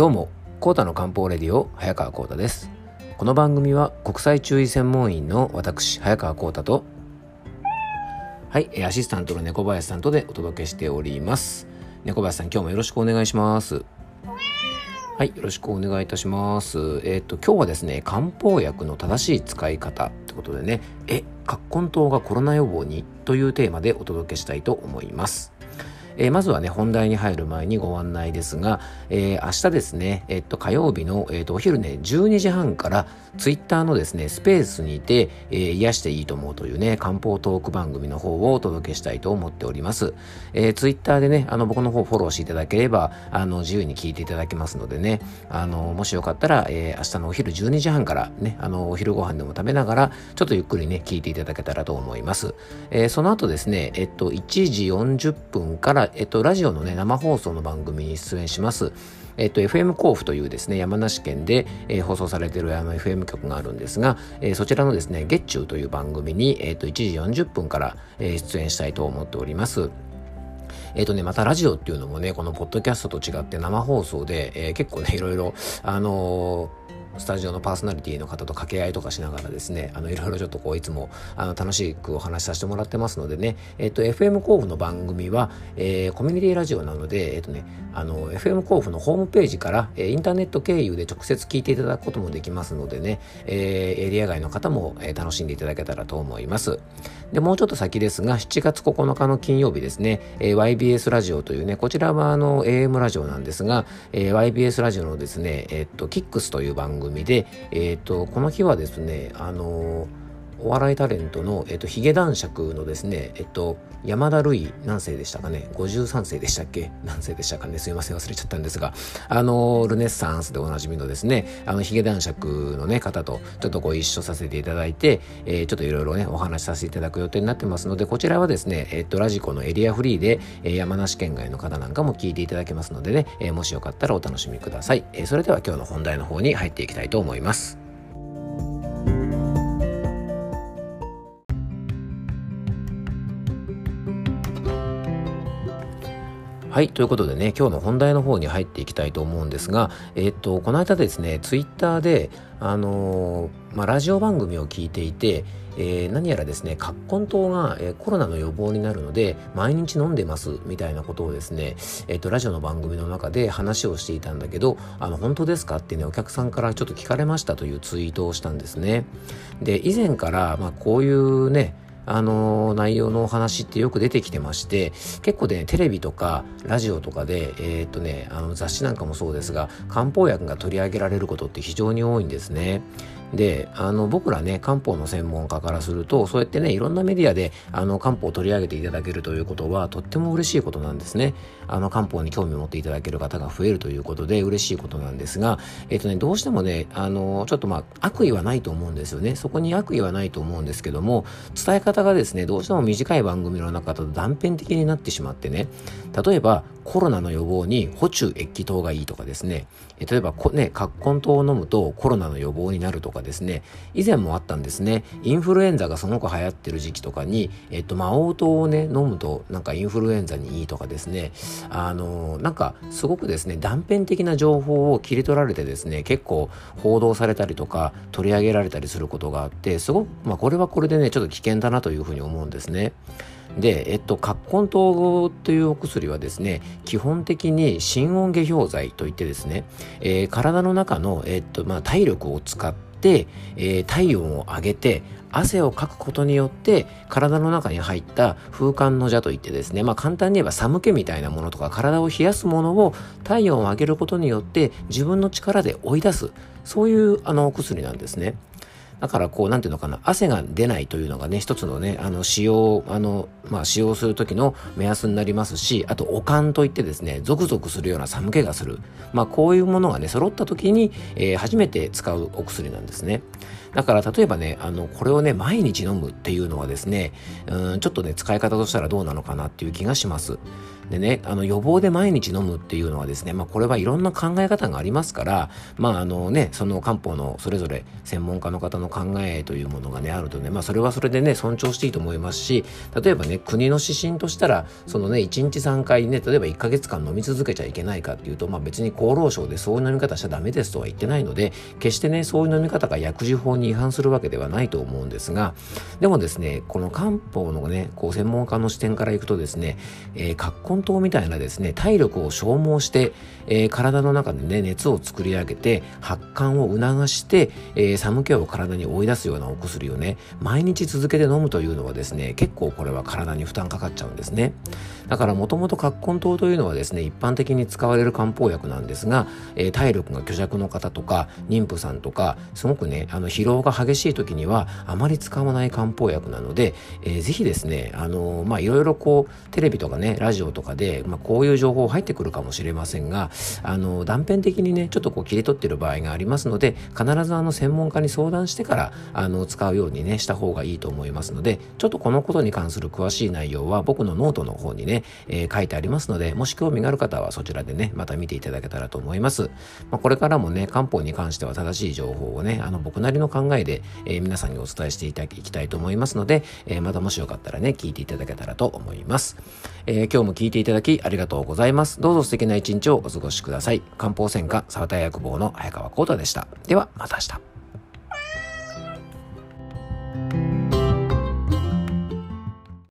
どうも、コータの漢方レディオ、早川コータです。この番組は国際中医専門員の私、早川コータと、アシスタントの猫林さんとでお届けしております。猫林さん、今日もよろしくお願いします。はい、よろしくお願いいたします。今日はですね、漢方薬の正しい使い方ってことでね、葛根湯がコロナ予防にというテーマでお届けしたいと思います。まずはね、本題に入る前にご案内ですが、明日ですね、火曜日の、お昼ね、12時半からツイッターのですね、スペースにて、癒していいと思うというね、漢方トーク番組の方をお届けしたいと思っております。ツイッターでね、僕の方フォローしていただければ、自由に聞いていただけますのでね、もしよかったら、明日のお昼12時半からね、お昼ご飯でも食べながら、ちょっとゆっくりね、聞いていただけたらと思います。その後ですね、1時40分からラジオのね、生放送の番組に出演します。FM 甲府というですね、山梨県で、放送されているFM 局があるんですが、そちらのですね、月中という番組に、1時40分から、出演したいと思っております。またラジオっていうのもね、このポッドキャストと違って生放送で、結構ね、いろいろスタジオのパーソナリティの方と掛け合いとかしながらですね、いろいろちょっとこう、いつも楽しくお話しさせてもらってますのでね、FM 甲府の番組は、コミュニティラジオなので、FM 甲府のホームページから、インターネット経由で直接聞いていただくこともできますのでね、エリア外の方も、楽しんでいただけたらと思います。で、もうちょっと先ですが、7月9日の金曜日ですね、YBS ラジオというね、こちらはAM ラジオなんですが、YBS ラジオのですね、キックスという番組で、この日はですね、お笑いタレントの、ヒゲ男爵のですね、山田るい何世でしたかね、53世でしたっけ、何世でしたかね、すいません、忘れちゃったんですが、ルネッサンスでおなじみのですね、ヒゲ男爵のね、方とちょっとご一緒させていただいて、ちょっといろいろね、お話しさせていただく予定になってますので、こちらはですね、ラジコのエリアフリーで、山梨県外の方なんかも聞いていただけますのでね、もしよかったらお楽しみください。それでは今日の本題の方に入っていきたいと思います。はい、ということでね、今日の本題の方に入っていきたいと思うんですが、この間ですね、ツイッターで、ラジオ番組を聞いていて、何やらですね、葛根湯が、コロナの予防になるので、毎日飲んでます、みたいなことをですね、ラジオの番組の中で話をしていたんだけど、本当ですかってね、お客さんからちょっと聞かれましたというツイートをしたんですね。で、以前から、こういうね、内容のお話ってよく出てきてまして、結構ね、テレビとかラジオとかで、雑誌なんかもそうですが、漢方薬が取り上げられることって非常に多いんですね。で、僕らね、漢方の専門家からすると、そうやってね、いろんなメディアで漢方を取り上げていただけるということは、とっても嬉しいことなんですね。漢方に興味を持っていただける方が増えるということで嬉しいことなんですが、どうしてもね、ちょっと悪意はないと思うんですよね。そこに悪意はないと思うんですけども、伝え方がですね、どうしても短い番組の中だと断片的になってしまってね、例えばコロナの予防に補中益気湯がいいとかですね、例えば葛根湯を飲むとコロナの予防になるとかですね、以前もあったんですね。インフルエンザがすごく流行ってる時期とかに、麻黄湯をね、飲むとなんかインフルエンザにいいとかですね、なんかすごくですね、断片的な情報を切り取られてですね、結構報道されたりとか取り上げられたりすることがあって、すごく、これはこれでね、ちょっと危険だなというふうに思うんですね。で、葛根湯というお薬はですね、基本的に心音下氷剤といってですね、体の中の、体力を使って体温を上げて汗をかくことによって、体の中に入った風寒の邪といってですね、簡単に言えば寒気みたいなものとか、体を冷やすものを体温を上げることによって自分の力で追い出す、そういうお薬なんですね。だからなんていうのかな、汗が出ないというのがね、一つのね、使用する時の目安になりますし、あと、悪寒といってですね、ゾクゾクするような寒気がする。こういうものがね、揃った時に、初めて使うお薬なんですね。だから、例えばね、これをね、毎日飲むっていうのはですね、ちょっとね、使い方としたらどうなのかなっていう気がします。でね、予防で毎日飲むっていうのはですね、これはいろんな考え方がありますから、その漢方のそれぞれ専門家の方の考えというものがね、あるとね、それはそれでね、尊重していいと思いますし、例えばね、国の指針としたら、そのね、1日3回ね、例えば1ヶ月間飲み続けちゃいけないかっていうと、別に厚労省でそういう飲み方しちゃダメですとは言ってないので、決してね、そういう飲み方が薬事法に違反するわけではないと思うんですが、でもですね、この漢方のね、こう専門家の視点からいくとですね、葛根湯みたいなですね、体力を消耗して、体の中でね、熱を作り上げて、発汗を促して、寒気を体に追い出すようなお薬をね、毎日続けて飲むというのはですね、結構これは体に負担かかっちゃうんですね。だからもともと葛根湯というのはですね、一般的に使われる漢方薬なんですが、体力が虚弱の方とか、妊婦さんとか、すごくね、疲労が激しい時には、あまり使わない漢方薬なので、ぜひですね、いろいろこう、テレビとかね、ラジオとかで、こういう情報入ってくるかもしれませんが、断片的にね、ちょっとこう切り取ってる場合がありますので、必ず専門家に相談してから、使うようにね、した方がいいと思いますので、ちょっとこのことに関する詳しい内容は、僕のノートの方にね、書いてありますので、もし興味がある方はそちらでね、また見ていただけたらと思います。これからもね、漢方に関しては正しい情報をね、僕なりの考えで、皆さんにお伝えしていきたいと思いますので、またもしよかったらね、聞いていただけたらと思います。今日も聞いていただきありがとうございます。どうぞ素敵な一日をお過ごしください。漢方専科沢田薬房の早川浩太でした。では、また明日。